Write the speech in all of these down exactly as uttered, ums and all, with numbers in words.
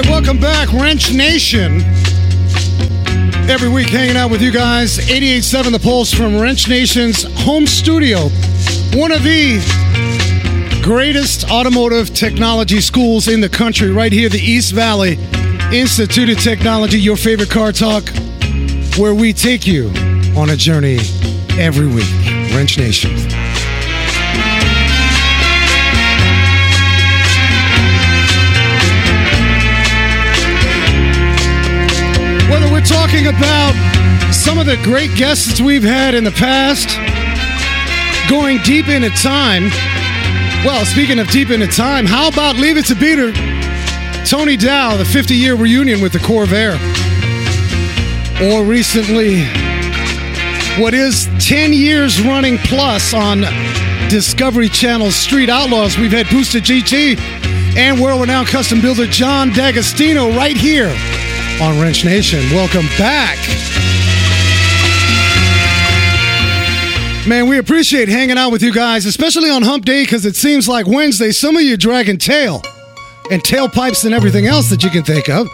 right, welcome back, Wrench Nation. Every week hanging out with you guys. eighty-eight point seven The Pulse from Wrench Nation's home studio. One of the greatest automotive technology schools in the country, right here, the East Valley Institute of Technology, your favorite car talk, where we take you on a journey every week. Wrench Nation. Whether we're talking about some of the great guests we've had in the past, going deep into time. Well, speaking of deep into time, how about Leave It to Beaver? Tony Dow, the fifty-year reunion with the Corvair. Or recently, what is ten years running plus on Discovery Channel's Street Outlaws. We've had Booster G T and world-renowned custom builder John D'Agostino right here on Wrench Nation. Welcome back. Man, we appreciate hanging out with you guys, especially on Hump Day, because it seems like Wednesday, some of you dragging tail and tailpipes and everything else that you can think of.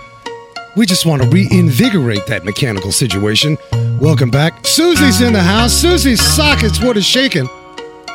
We just want to reinvigorate that mechanical situation. Welcome back. Susie's in the house. Susie's sockets, what is shaking?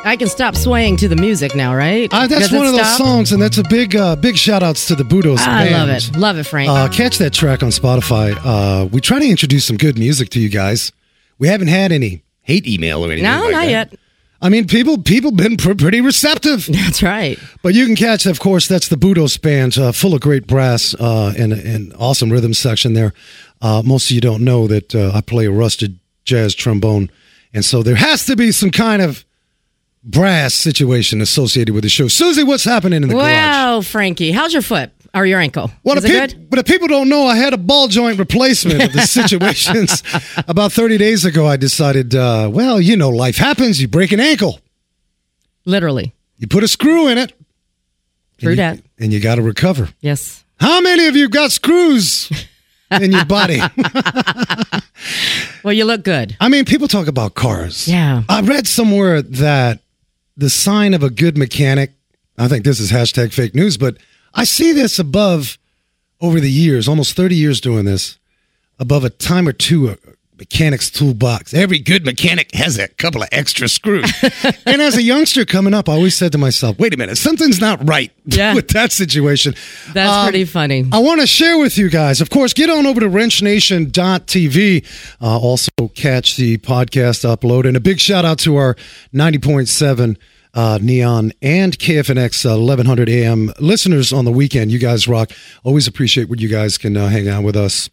I can stop swaying to the music now, right? Uh, that's one of those stop? songs, and that's a big uh, big shout-outs to the Budos Band. I love it. Love it, Frank. Uh, catch that track on Spotify. Uh, we try to introduce some good music to you guys. We haven't had any hate email or anything no, like that. No, not yet. I mean, people people been pr- pretty receptive. That's right. But you can catch, of course, that's the Budos Band, uh, full of great brass uh, and an awesome rhythm section there. Uh, most of you don't know that uh, I play a rusted jazz trombone, and so there has to be some kind of brass situation associated with the show. Susie, what's happening in the wow, garage? Wow, Frankie. How's your foot or your ankle? Well, Is it pe- good? But if people don't know, I had a ball joint replacement of the situations. About thirty days ago, I decided, uh, well, you know, life happens. You break an ankle. Literally. You put a screw in it. True that. And you got to recover. Yes. How many of you got screws in your body? Well, you look good. I mean, people talk about cars. Yeah. I read somewhere that the sign of a good mechanic, I think this is hashtag fake news, but I see this above over the years, almost thirty years doing this, above a time or two, a mechanic's toolbox. Every good mechanic has a couple of extra screws. And as a youngster coming up, I always said to myself, wait a minute, something's not right yeah. with that situation. That's um, pretty funny. I want to share with you guys, of course, get on over to wrench nation dot t v. Uh, also catch the podcast upload. And a big shout out to our ninety point seven Uh, Neon and K F N X uh, eleven hundred a.m. listeners on the weekend. You guys rock. Always appreciate when you guys can uh, hang out with us.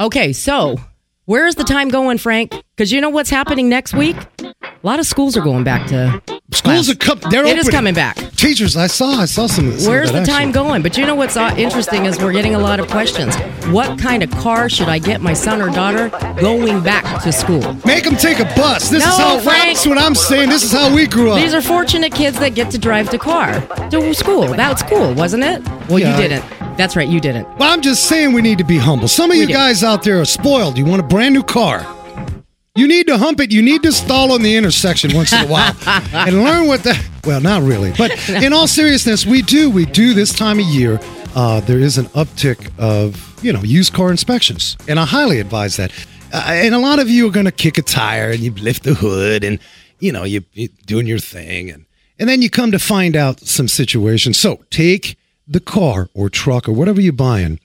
Okay, so where is the time going, Frank? Because you know what's happening next week? A lot of schools are going back to Schools class. are coming. They're it opening. is coming back. Teachers, I saw. I saw some. some Where's of that the time action. going? But you know what's interesting is we're getting a lot of questions. What kind of car should I get my son or daughter going back to school? Make them take a bus. This no, is how Frank, that's what I'm saying. This is how we grew up. These are fortunate kids that get to drive the car to school. That's cool, wasn't it? Well, yeah. you didn't. That's right, you didn't. Well, I'm just saying we need to be humble. Some of we you do. guys out there are spoiled. You want a brand new car. You need to hump it. You need to stall on the intersection once in a while and learn what the... Well, not really. But in all seriousness, we do. We do this time of year. Uh, there is an uptick of, you know, used car inspections. And I highly advise that. Uh, and a lot of you are going to kick a tire and you lift the hood and, you know, you, you're doing your thing. And, and then you come to find out some situations. So take the car or truck or whatever you're buying.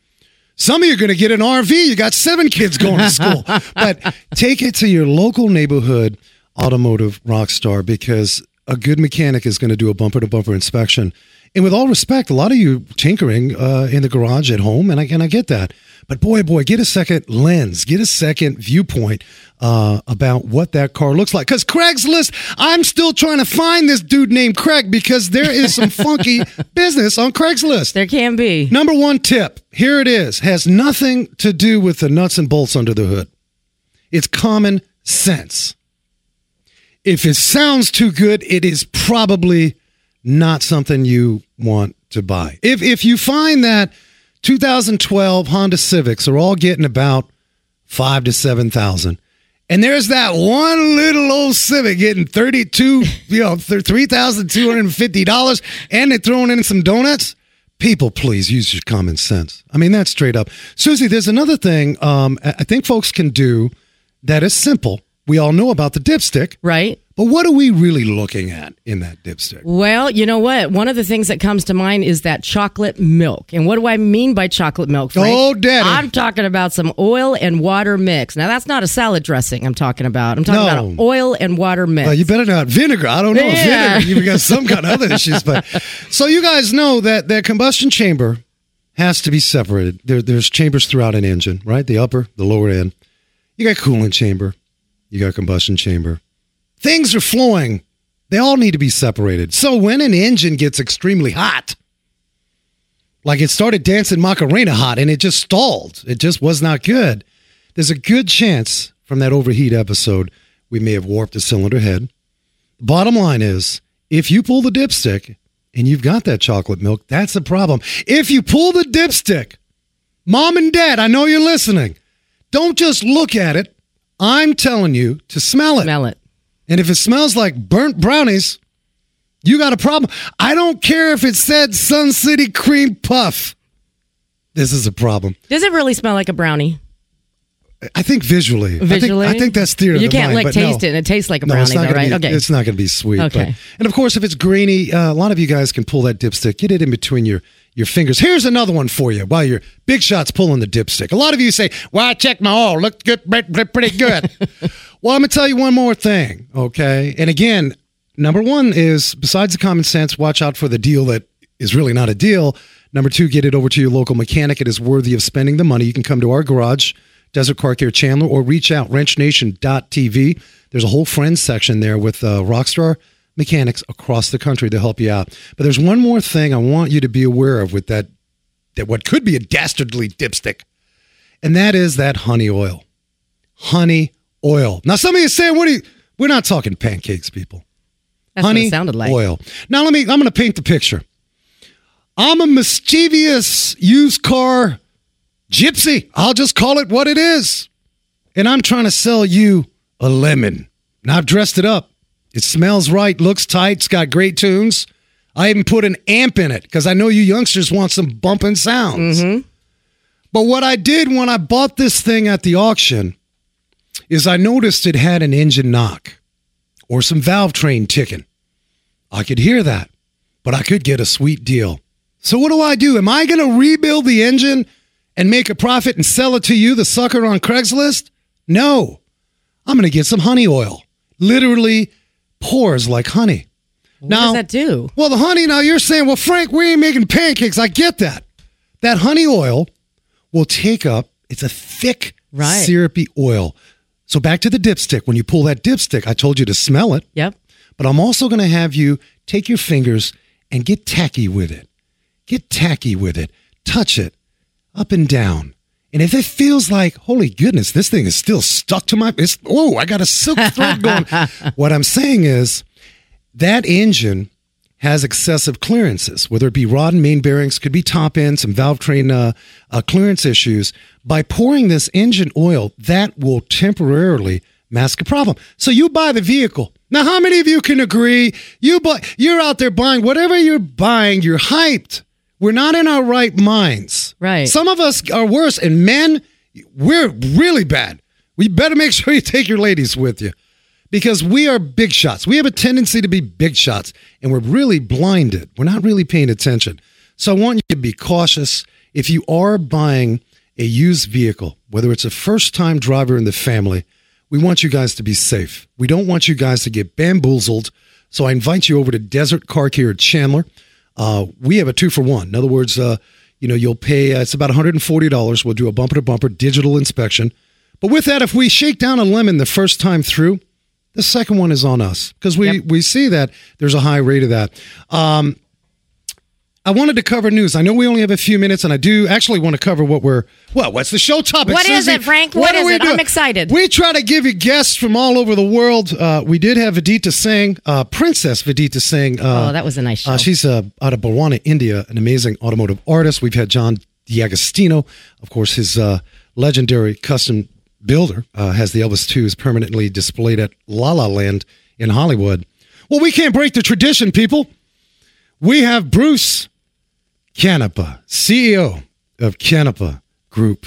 Some of you are going to get an R V. You got seven kids going to school. But take it to your local neighborhood automotive rock star, because a good mechanic is going to do a bumper-to-bumper inspection. And with all respect, a lot of you tinkering uh, in the garage at home, and I, and I get that. But boy, boy, get a second lens. Get a second viewpoint uh, about what that car looks like. Because Craigslist, I'm still trying to find this dude named Craig, because there is some funky business on Craigslist. There can be. Number one tip. Here it is. Has nothing to do with the nuts and bolts under the hood. It's common sense. If it sounds too good, it is probably not something you want to buy. If if you find that two thousand twelve Honda Civics are all getting about five to seven thousand, and there's that one little old Civic getting thirty-two, you know, three thousand two hundred fifty dollars, and they're throwing in some donuts. people, please use your common sense. I mean, that's straight up. Susie, there's another thing um, I think folks can do that is simple. We all know about the dipstick. Right. But what are we really looking at in that dipstick? Well, you know what? One of the things that comes to mind is that chocolate milk. And what do I mean by chocolate milk, Frank? Oh, daddy. I'm talking about some oil and water mix. Now, that's not a salad dressing I'm talking about. I'm talking no. about an oil and water mix. Well, you better not. Vinegar. I don't know. Yeah. Vinegar. You've got some kind of other issues. But so you guys know that their combustion chamber has to be separated. There, there's chambers throughout an engine, right? The upper, the lower end. You got coolant chamber. You got combustion chamber. Things are flowing. They all need to be separated. So when an engine gets extremely hot, like it started dancing Macarena hot and it just stalled, it just was not good, there's a good chance from that overheat episode we may have warped a cylinder head. Bottom line is, if you pull the dipstick and you've got that chocolate milk, that's a problem. If you pull the dipstick, mom and dad, I know you're listening. Don't just look at it. I'm telling you to smell it. Smell it. And if it smells like burnt brownies, you got a problem. I don't care if it said Sun City Cream Puff. This is a problem. Does it really smell like a brownie? I think visually. Visually? I think, I think that's theory of the mind. You can't, like, taste no. it, and it tastes like a brownie, no, though, right? Be, okay. It's not going to be sweet. Okay. But, and, of course, if it's grainy, uh, a lot of you guys can pull that dipstick. Get it in between your... your fingers. Here's another one for you while your big shot's pulling the dipstick. A lot of you say, well, I checked my oil. Looked good, pretty good. Well, I'm going to tell you one more thing, okay? And again, number one is, besides the common sense, watch out for the deal that is really not a deal. Number two, get it over to your local mechanic. It is worthy of spending the money. You can come to our garage, Desert Car Care Chandler, or reach out, wrench nation dot t v. There's a whole friends section there with uh, Rockstar mechanics across the country to help you out. But there's one more thing I want you to be aware of with that, that what could be a dastardly dipstick, and that is that honey oil. Honey oil. Now, somebody is saying, "What are you?" We're not talking pancakes, people. That's honey what it sounded like. Oil. Now, let me. I'm going to paint the picture. I'm a mischievous used car gypsy. I'll just call it what it is, and I'm trying to sell you a lemon. Now, I've dressed it up. It smells right, looks tight, it's got great tunes. I even put an amp in it because I know you youngsters want some bumping sounds. Mm-hmm. But what I did when I bought this thing at the auction is I noticed it had an engine knock or some valve train ticking. I could hear that, but I could get a sweet deal. So what do I do? Am I going to rebuild the engine and make a profit and sell it to you, the sucker on Craigslist? No. I'm going to get some honey oil. Literally pours like honey. What now, does that do? Well, the honey, now you're saying, well, Frank, we ain't making pancakes. I get that. That honey oil will take up, it's a thick, right. syrupy oil. So back to the dipstick. When you pull that dipstick, I told you to smell it. Yep. But I'm also going to have you take your fingers and get tacky with it. Get tacky with it. Touch it up and down. And if it feels like, holy goodness, this thing is still stuck to my, it's, oh, I got a silk thread going. What I'm saying is that engine has excessive clearances, whether it be rod and main bearings, could be top end, some valve train uh, uh, clearance issues. By pouring this engine oil, that will temporarily mask a problem. So you buy the vehicle. Now, how many of you can agree? You buy, you're out there buying whatever you're buying, you're hyped. We're not in our right minds. Right. Some of us are worse, and men, we're really bad. We better make sure you take your ladies with you because we are big shots. We have a tendency to be big shots, and we're really blinded. We're not really paying attention. So I want you to be cautious. If you are buying a used vehicle, whether it's a first-time driver in the family, we want you guys to be safe. We don't want you guys to get bamboozled. So I invite you over to Desert Car Care Chandler. Uh, we have a two for one. In other words, uh, you know, you'll pay, uh, it's about one hundred forty dollars. We'll do a bumper to bumper digital inspection. But with that, if we shake down a lemon the first time through, the second one is on us because we, yep. we see that there's a high rate of that. Um, I wanted to cover news. I know we only have a few minutes, and I do actually want to cover what we're, well, what's the show topic? What Susie? Is it, Frank? What, what is it? Doing? I'm excited. We try to give you guests from all over the world. Uh, we did have Vijita Singh, uh, Princess Vijita Singh. Uh, oh, that was a nice show. Uh, she's uh, out of Bhawana, India, an amazing automotive artist. We've had John D'Agostino, of course, his uh, legendary custom builder, uh, has the Elvis twos permanently displayed at La La Land in Hollywood. Well, we can't break the tradition, people. We have Bruce Canepa, C E O of Canepa Group.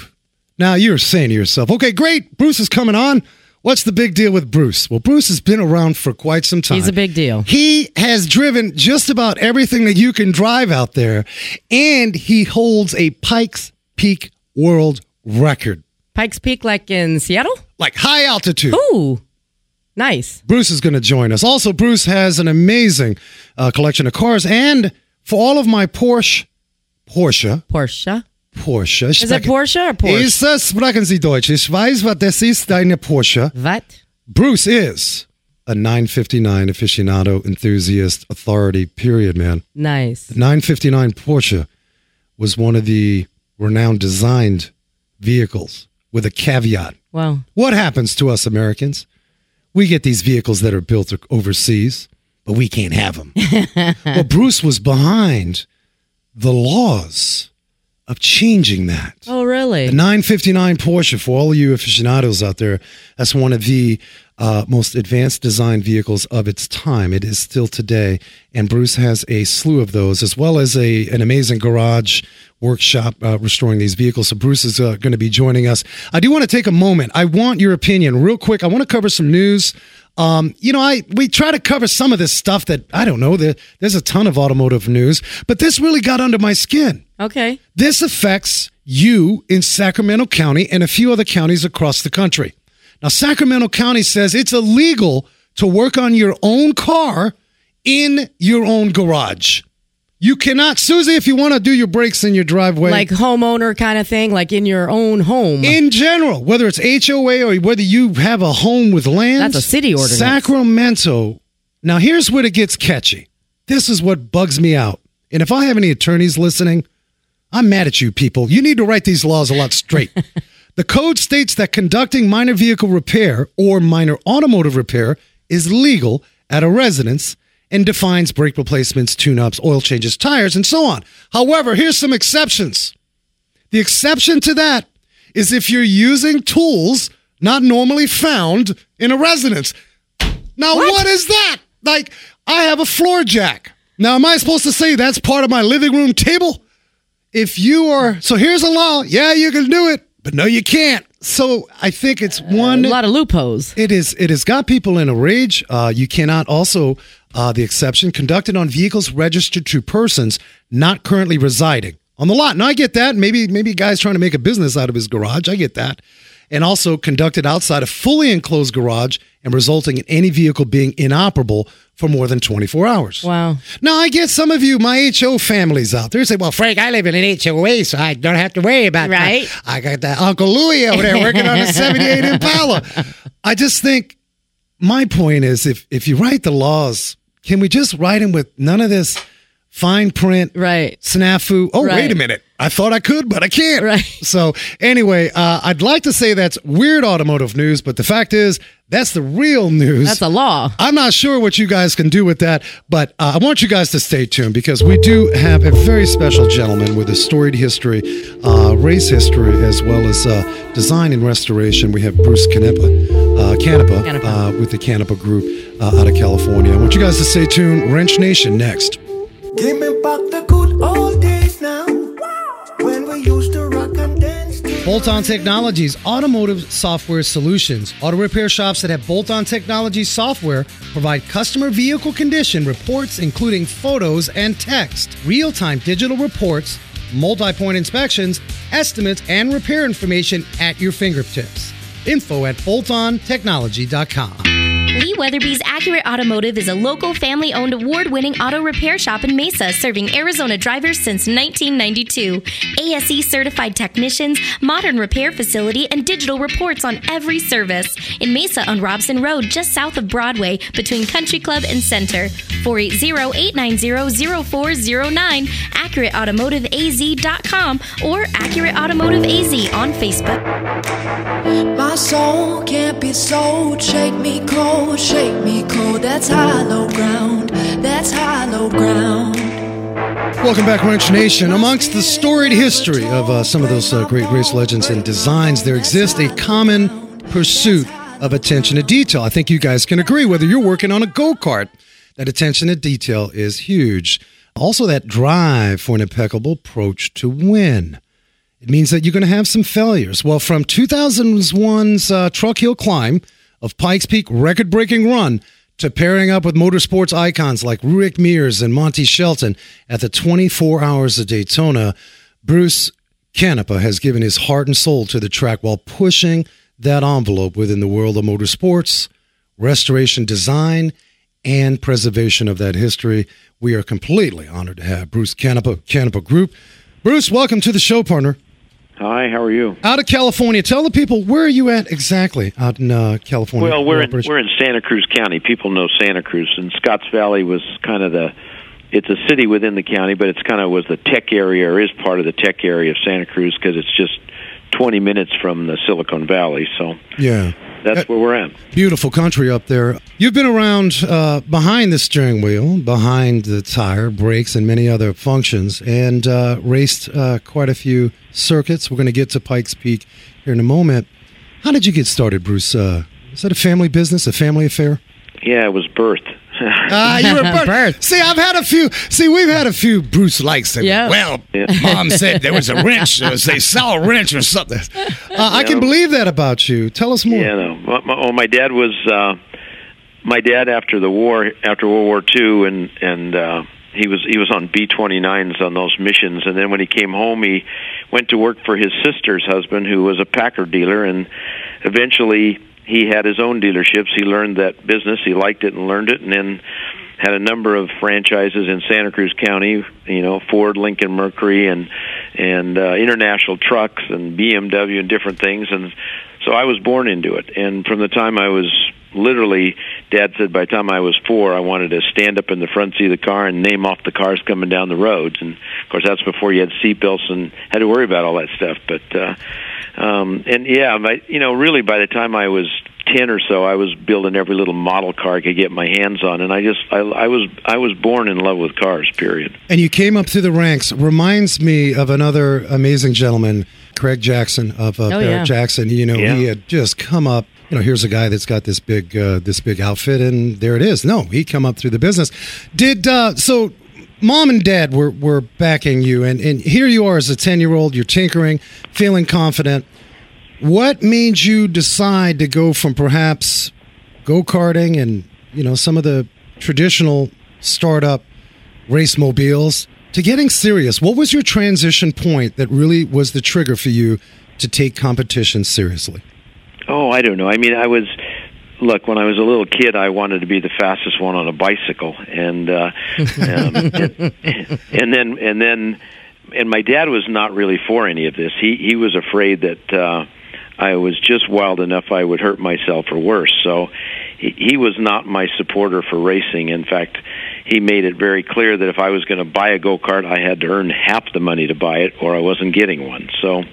Now, you're saying to yourself, okay, great, Bruce is coming on. What's the big deal with Bruce? Well, Bruce has been around for quite some time. He's a big deal. He has driven just about everything that you can drive out there, and he holds a Pikes Peak world record. Pikes Peak, like in Seattle? Like high altitude. Ooh, nice. Bruce is going to join us. Also, Bruce has an amazing uh, collection of cars, and for all of my Porsche, Porsche. Porsche. Porsche. Is it Porsche or Porsche? Isa sprechen Sie Deutsch. Ich weiß, was das ist, deine Porsche. What? Bruce is a nine fifty-nine aficionado, enthusiast, authority, period, man. Nice. The nine fifty-nine Porsche was one of the renowned designed vehicles with a caveat. Wow. What happens to us Americans? We get these vehicles that are built overseas, but we can't have them. Well, Bruce was behind the laws of changing that. Oh, really? The nine fifty-nine Porsche, for all you aficionados out there, that's one of the uh, most advanced design vehicles of its time. It is still today, and Bruce has a slew of those, as well as a an amazing garage workshop uh, restoring these vehicles. So Bruce is uh, going to be joining us. I do want to take a moment. I want your opinion real quick. I want to cover some news. Um, you know, I we try to cover some of this stuff that, I don't know, there, there's a ton of automotive news, but this really got under my skin. Okay. This affects you in Sacramento County and a few other counties across the country. Now, Sacramento County says it's illegal to work on your own car in your own garage. You cannot, Susie, if you want to do your brakes in your driveway. Like homeowner kind of thing, like in your own home. In general, whether it's H O A or whether you have a home with land. That's a city ordinance. Sacramento. Now, here's where it gets catchy. This is what bugs me out. And if I have any attorneys listening, I'm mad at you people. You need to write these laws a lot straight. The code states that conducting minor vehicle repair or minor automotive repair is legal at a residence, and defines brake replacements, tune-ups, oil changes, tires, and so on. However, here's some exceptions. The exception to that is if you're using tools not normally found in a residence. Now, what, what is that? Like, I have a floor jack. Now, am I supposed to say that's part of my living room table? If you are, so here's a law. Yeah, you can do it, but no, you can't. So I think it's one. Uh, a lot of loopholes. It is. It has got people in a rage. Uh, you cannot also, uh, the exception, conducted on vehicles registered to persons not currently residing on the lot. Now, I get that. Maybe maybe a guy's trying to make a business out of his garage. I get that. And also conducted outside a fully enclosed garage and resulting in any vehicle being inoperable for more than twenty-four hours. Wow. Now, I get some of you, my H O families out there, say, well, Frank, I live in an H O A, so I don't have to worry about that. Right. I got that Uncle Louie over there working on a seventy-eight Impala. I just think my point is, if, if you write the laws, can we just write them with none of this fine print, right? Snafu. Oh, right. Wait a minute. I thought I could, but I can't. Right. So anyway, uh, I'd like to say that's weird automotive news, but the fact is that's the real news. That's a law. I'm not sure what you guys can do with that, but uh, I want you guys to stay tuned because we do have a very special gentleman with a storied history, uh, race history, as well as uh, design and restoration. We have Bruce Canepa, uh, Canepa, Canepa. Uh, with the Canepa Group uh, out of California. I want you guys to stay tuned. Wrench Nation next. Give me back the good old days now, when we used to rock and dance. Bolt-on Technologies, automotive software solutions. Auto repair shops that have Bolt-on Technologies software provide customer vehicle condition reports, including photos and text, real-time digital reports, multi-point inspections, estimates, and repair information at your fingertips. Info at bolt on technology dot com. Lee Weatherby's Accurate Automotive is a local family-owned award-winning auto repair shop in Mesa, serving Arizona drivers since nineteen ninety-two. A S E certified technicians, modern repair facility, and digital reports on every service. In Mesa on Robson Road, just south of Broadway, between Country Club and Center. four eight zero, eight nine zero, zero four zero nine, accurate automotive A Z dot com, or accurate automotive A Z on Facebook. My soul can't be sold, shake me cold. Shake me cold, that's hollow ground, that's hollow ground. Welcome back, Wrench Nation. Amongst the storied history of uh, some of those uh, great race legends and designs, there exists a common pursuit of attention to detail. I think you guys can agree, whether you're working on a go-kart, that attention to detail is huge. Also, that drive for an impeccable approach to win. It means that you're going to have some failures. Well, from two thousand one's uh, Truck Hill Climb of Pikes Peak record-breaking run to pairing up with motorsports icons like Rick Mears and Monty Shelton at the twenty-four Hours of Daytona, Bruce Canepa has given his heart and soul to the track while pushing that envelope within the world of motorsports, restoration, design, and preservation of that history. We are completely honored to have Bruce Canepa, Canepa Group. Bruce, welcome to the show, partner. Hi, how are you? Out of California. Tell the people, where are you at exactly out in uh, California? Well, we're in, we're in Santa Cruz County. People know Santa Cruz, and Scotts Valley was kind of the, it's a city within the county, but it's kind of was the tech area, or is part of the tech area of Santa Cruz, because it's just twenty minutes from the Silicon Valley, so yeah, that's that, where we're at. Beautiful country up there. You've been around uh, behind the steering wheel, behind the tire, brakes, and many other functions, and uh, raced uh, quite a few circuits. We're going to get to Pikes Peak here in a moment. How did you get started, Bruce? Uh, is that a family business, a family affair? Yeah, it was birth. Ah, uh, you were birth. birth. See, I've had a few. See, we've had a few Bruce likes. Yeah. Well, yeah. Mom said there was a wrench. Or they sell a wrench or something. Uh, I know, can believe that about you. Tell us more. Yeah, no. My, my, oh, my dad was. Uh, my dad after the war, after World War Two, and and uh, he was he was on B twenty-nines on those missions, and then when he came home, he went to work for his sister's husband, who was a Packer dealer, and eventually he had his own dealerships. He learned that business. He liked it and learned it, and then had a number of franchises in Santa Cruz County, you know, Ford, Lincoln, Mercury, and and uh, International Trucks and B M W and different things. And so I was born into it. And from the time I was literally, Dad said by the time I was four, I wanted to stand up in the front seat of the car and name off the cars coming down the roads. And, of course, that's before you had seatbelts and had to worry about all that stuff. But, uh, um, and, yeah, my, you know, really by the time I was ten or so, I was building every little model car I could get my hands on. And I just, I, I was I was born in love with cars, period. And you came up through the ranks. Reminds me of another amazing gentleman, Craig Jackson of uh, oh, Barrett yeah. Jackson. You know, yeah. he had just come up. You know, here's a guy that's got this big uh, this big outfit, and there it is. No, he come up through the business. Did uh, so Mom and Dad were, were backing you, and, and here you are as a ten-year-old. You're tinkering, feeling confident. What made you decide to go from perhaps go-karting and, you know, some of the traditional startup race mobiles to getting serious? What was your transition point that really was the trigger for you to take competition seriously? Oh, I don't know. I mean, I was, look, when I was a little kid, I wanted to be the fastest one on a bicycle. And, uh, um, and, and then, and then, and my dad was not really for any of this. He, he was afraid that, uh, I was just wild enough I would hurt myself or worse. So he, he was not my supporter for racing. In fact, he made it very clear that if I was going to buy a go-kart, I had to earn half the money to buy it or I wasn't getting one. So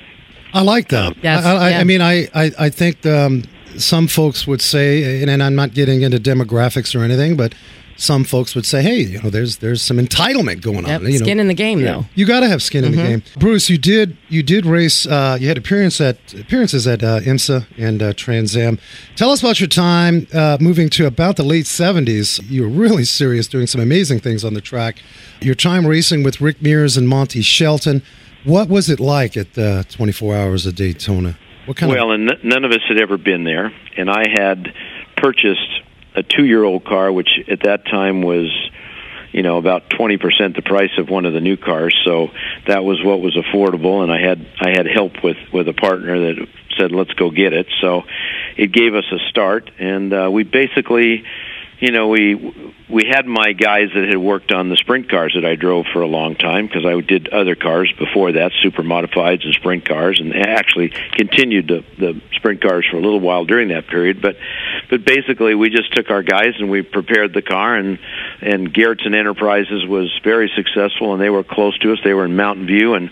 I like that. Yes, I, I, yeah. I mean, I, I, I think um, some folks would say, and, and I'm not getting into demographics or anything, but some folks would say, hey, you know, there's there's some entitlement going yep, on. You skin know. in the game, yeah. though. You got to have skin mm-hmm. in the game. Bruce, you did you did race. Uh, you had appearance at, appearances at uh, IMSA and uh, Trans Am. Tell us about your time uh, moving to about the late seventies. You were really serious, doing some amazing things on the track. Your time racing with Rick Mears and Monty Shelton. What was it like at uh, twenty-four Hours of Daytona? What kind well, of- and n- none of us had ever been there, and I had purchased a two-year-old car, which at that time was, you know, about twenty percent the price of one of the new cars. So that was what was affordable, and I had I had help with with a partner that said, "Let's go get it." So it gave us a start, and uh, we basically. You know, we we had my guys that had worked on the sprint cars that I drove for a long time, because I did other cars before that, super modifieds and sprint cars, and actually continued the, the sprint cars for a little while during that period. But but basically, we just took our guys and we prepared the car, and, and Garrettson Enterprises was very successful, and they were close to us. They were in Mountain View, and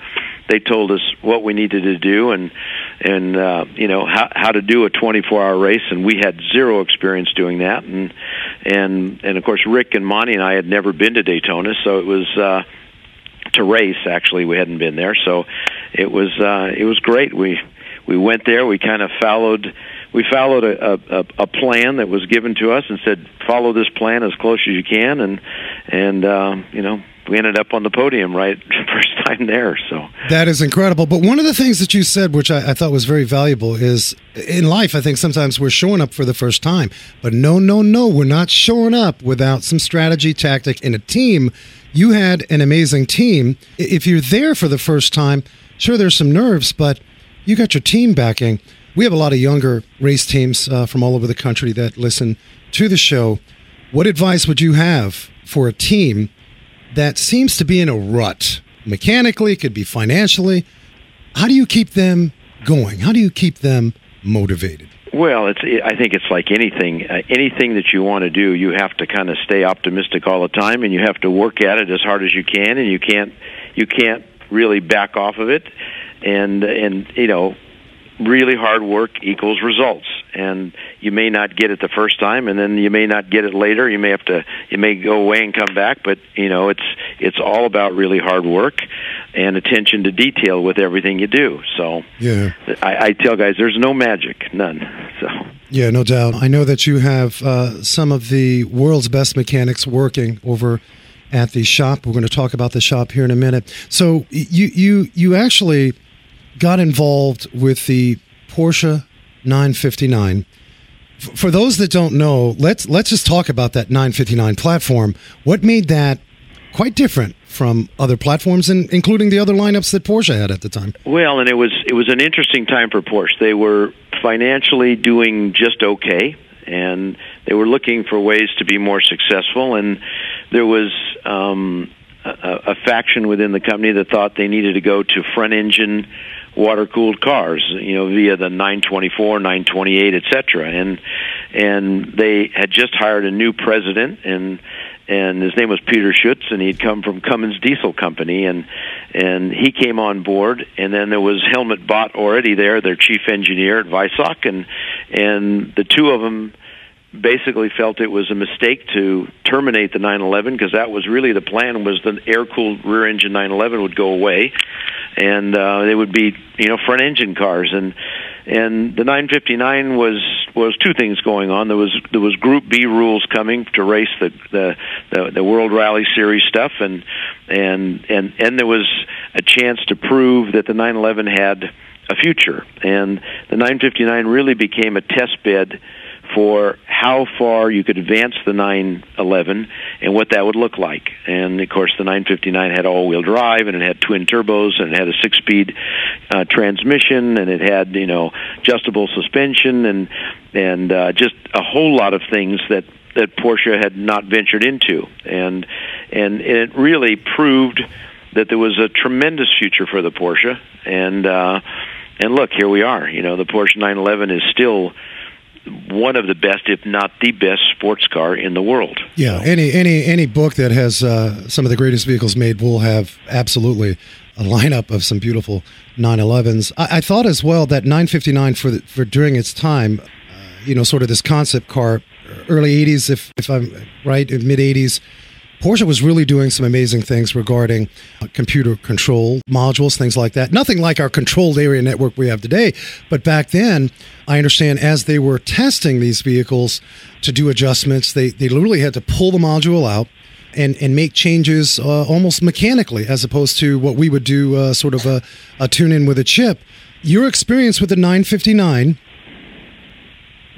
they told us what we needed to do and, and uh, you know, how, how to do a twenty-four-hour race, and we had zero experience doing that, and... And, and of course, Rick and Monty and I had never been to Daytona, so it was uh, to race. Actually, we hadn't been there, so it was uh, it was great. We we went there. We kind of followed we followed a, a, a plan that was given to us and said, follow this plan as close as you can, and and uh, you know we ended up on the podium right first time there. So that is incredible. But one of the things that you said, which I, I thought was very valuable, is in life, I think sometimes we're showing up for the first time. But no, no, no, we're not showing up without some strategy, tactic, and a team. You had an amazing team. If you're there for the first time, sure, there's some nerves, but you got your team backing. We have a lot of younger race teams uh, from all over the country that listen to the show. What advice would you have for a team that seems to be in a rut? Mechanically, it could be financially. How do you keep them going? How do you keep them motivated? Well, it's. It, I think it's like anything. Uh, anything that you want to do, you have to kind of stay optimistic all the time, and you have to work at it as hard as you can, and you can't. You can't really back off of it, and and you know. Really hard work equals results, and you may not get it the first time, and then you may not get it later. You may have to, you may go away and come back, but you know it's it's all about really hard work and attention to detail with everything you do. So yeah, I, I tell guys there's no magic, none. So yeah, no doubt. I know that you have uh, some of the world's best mechanics working over at the shop. We're going to talk about the shop here in a minute. So you you you actually got involved with the Porsche nine fifty-nine. For those that don't know, let's let's just talk about that nine fifty-nine platform. What made that quite different from other platforms, and including the other lineups that Porsche had at the time? Well, and it was it was an interesting time for Porsche. They were financially doing just okay, and they were looking for ways to be more successful. And there was um, a, a faction within the company that thought they needed to go to front engine water-cooled cars, you know, via the nine twenty-four, nine twenty-eight, et cetera. And, and they had just hired a new president, and and his name was Peter Schutz, and he'd come from Cummins Diesel Company, and and he came on board, and then there was Helmut Bott already there, their chief engineer at Weissach, and, and the two of them basically felt it was a mistake to terminate the nine eleven, because that was really the plan, was the air-cooled rear-engine nine eleven would go away, and uh, they would be, you know, front-engine cars. And and the nine fifty-nine was was two things going on. There was there was Group B rules coming to race the the, the, the World Rally Series stuff, and, and and and there was a chance to prove that the nine eleven had a future. And the nine fifty-nine really became a test bed for how far you could advance the nine eleven and what that would look like. And, of course, the nine fifty-nine had all-wheel drive, and it had twin turbos, and it had a six-speed uh, transmission, and it had, you know, adjustable suspension, and and uh, just a whole lot of things that, that Porsche had not ventured into. And, and it really proved that there was a tremendous future for the Porsche. And, uh, and look, here we are. You know, the Porsche nine eleven is still one of the best, if not the best, sports car in the world. Yeah, any any any book that has uh, some of the greatest vehicles made will have absolutely a lineup of some beautiful nine elevens. I, I thought as well that nine fifty-nine for the, for during its time, uh, you know, sort of this concept car, early eighties, if if I'm right, mid eighties. Porsche was really doing some amazing things regarding uh, computer control modules, things like that. Nothing like our controlled area network we have today. But back then, I understand as they were testing these vehicles to do adjustments, they, they literally had to pull the module out and, and make changes uh, almost mechanically, as opposed to what we would do uh, sort of a, a tune-in with a chip. Your experience with the nine fifty-nine,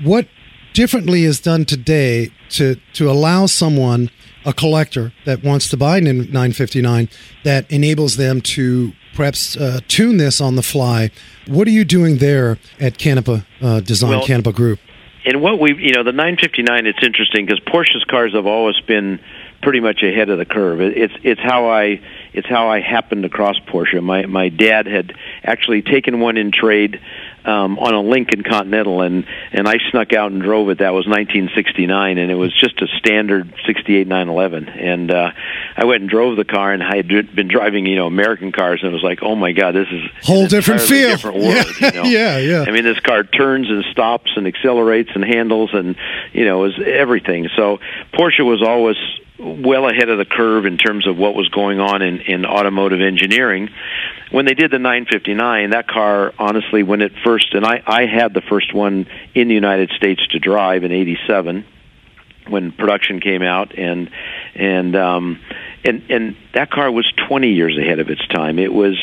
what differently is done today to, to allow someone, a collector that wants to buy a nine fifty-nine, that enables them to perhaps uh, tune this on the fly? What are you doing there at Canepa uh, Design, well, Canepa Group? And what we, you know, the nine fifty-nine, it's interesting because Porsche's cars have always been pretty much ahead of the curve. It's it's how I it's how I happened across Porsche. My my dad had actually taken one in trade um, on a Lincoln Continental, and, and I snuck out and drove it. That was nineteen sixty-nine, and it was just a standard sixty-eight nine eleven. And uh, I went and drove the car, and I had been driving, you know, American cars, and it was like, oh my God, this is whole different feel, different world. Yeah. You know? yeah, yeah. I mean, this car turns and stops and accelerates and handles, and you know, is everything. So Porsche was always well ahead of the curve in terms of what was going on in, in automotive engineering. When they did the nine fifty-nine, that car, honestly, when it first, and I, I had the first one in the United States to drive in eighty-seven when production came out, and and um, and and that car was twenty years ahead of its time. It was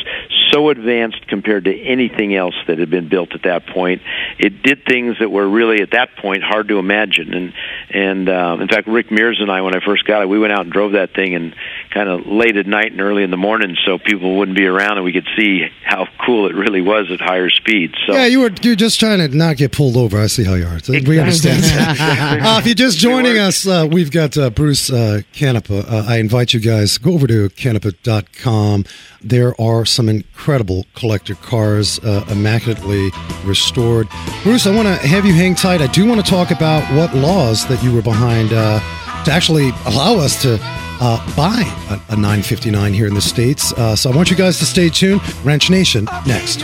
so advanced compared to anything else that had been built at that point. It did things that were really at that point hard to imagine. And and uh, in fact, Rick Mears and I, when I first got it, we went out and drove that thing, and kind of late at night and early in the morning, so people wouldn't be around and we could see how cool it really was at higher speeds. So yeah, you were you're just trying to not get pulled over. I see how you are. So exactly. We understand. uh, if you're just joining us, uh, we've got uh, Bruce uh, Canepa. Uh, I invite you guys, go over to canepa dot com. There are some incredible collector cars, uh, immaculately restored. Bruce, I want to have you hang tight. I do want to talk about what laws that you were behind uh, to actually allow us to uh, buy a, a nine fifty-nine here in the States. Uh, so I want you guys to stay tuned. Wrench Nation next.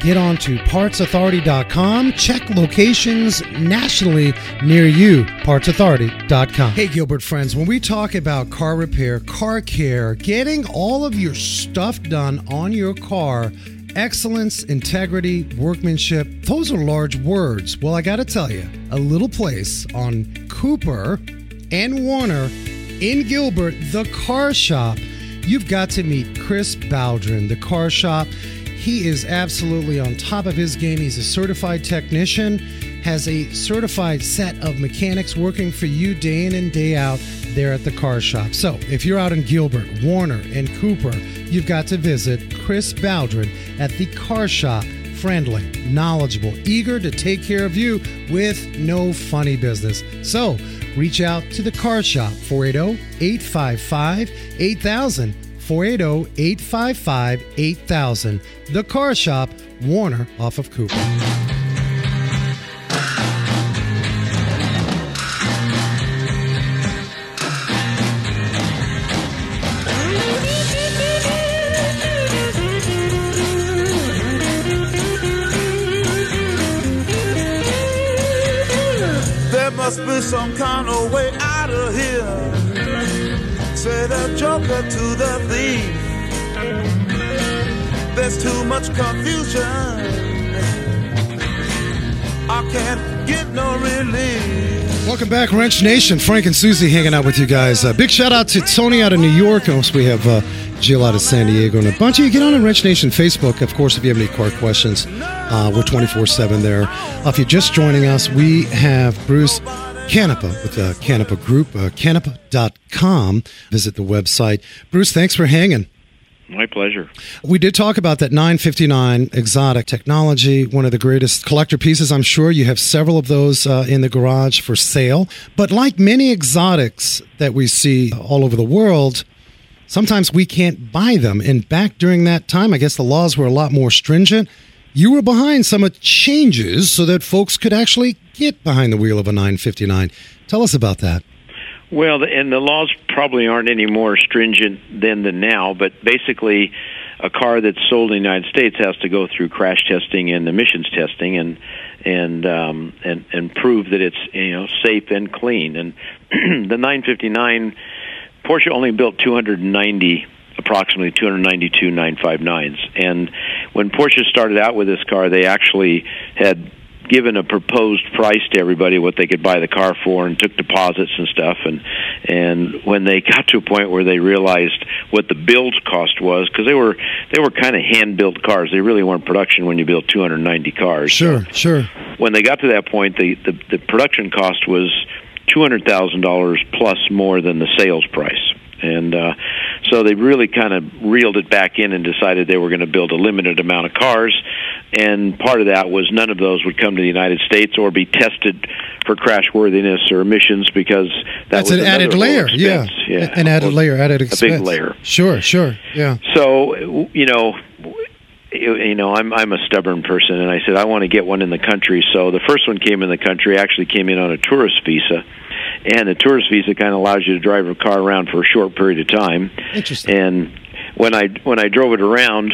get on to parts authority dot com. Check locations nationally near you, parts authority dot com. Hey, Gilbert friends, when we talk about car repair, car care, getting all of your stuff done on your car, excellence, integrity, workmanship, those are large words. Well, I got to tell you, a little place on Cooper and Warner in Gilbert, The Car Shop, you've got to meet Chris Baldron, The Car Shop. He is absolutely on top of his game. He's a certified technician, has a certified set of mechanics working for you day in and day out there at The Car Shop. So if you're out in Gilbert, Warner, and Cooper, you've got to visit Chris Baldron at The Car Shop. Friendly, knowledgeable, eager to take care of you with no funny business. So reach out to The Car Shop, four eight zero, eight five five, eight thousand. four eight zero, eight five five, eight thousand. The Car Shop, Warner, off of Cooper. There must be some kind of way out of here. Say the joker to the thief. There's too much confusion. I can't get no relief. Welcome back, Wrench Nation. Frank and Susie hanging out with you guys. Uh, big shout out to Tony out of New York. And also we have uh, Jill out of San Diego. And a bunch of you. Get on to Wrench Nation Facebook. Of course, if you have any car questions, uh, we're twenty-four seven there. Uh, if you're just joining us, we have Bruce Canepa with the uh, Canepa Group, uh, canepa dot com. Visit the website. Bruce, thanks for hanging. My pleasure. We did talk about that nine fifty-nine exotic technology, one of the greatest collector pieces, I'm sure. You have several of those uh, in the garage for sale. But like many exotics that we see all over the world, sometimes we can't buy them. And back during that time, I guess the laws were a lot more stringent. You were behind some changes so that folks could actually get behind the wheel of a nine fifty-nine. Tell us about that. Well, and the laws probably aren't any more stringent than the now, but basically a car that's sold in the United States has to go through crash testing and emissions testing and and um, and, and prove that it's, you know, safe and clean. And the nine fifty-nine, Porsche only built two hundred ninety approximately two hundred ninety-two nine fifty-nines. And when Porsche started out with this car, they actually had given a proposed price to everybody, what they could buy the car for, and took deposits and stuff. And and when they got to a point where they realized what the build cost was, because they were they were kind of hand-built cars. They really weren't production when you built two hundred ninety cars. Sure, sure. When they got to that point, the, the, the production cost was two hundred thousand dollars plus more than the sales price. And uh, so they really kind of reeled it back in and decided they were going to build a limited amount of cars. And part of that was none of those would come to the United States or be tested for crashworthiness or emissions, because that That's was an added layer. Yeah. yeah, an added layer, added expense. A big layer. Sure, sure, yeah. So, you know, you know, I'm I'm a stubborn person, and I said, I want to get one in the country. So the first one came in the country, actually came in on a tourist visa. And the tourist visa kind of allows you to drive your car around for a short period of time. Interesting. And when I, when I drove it around,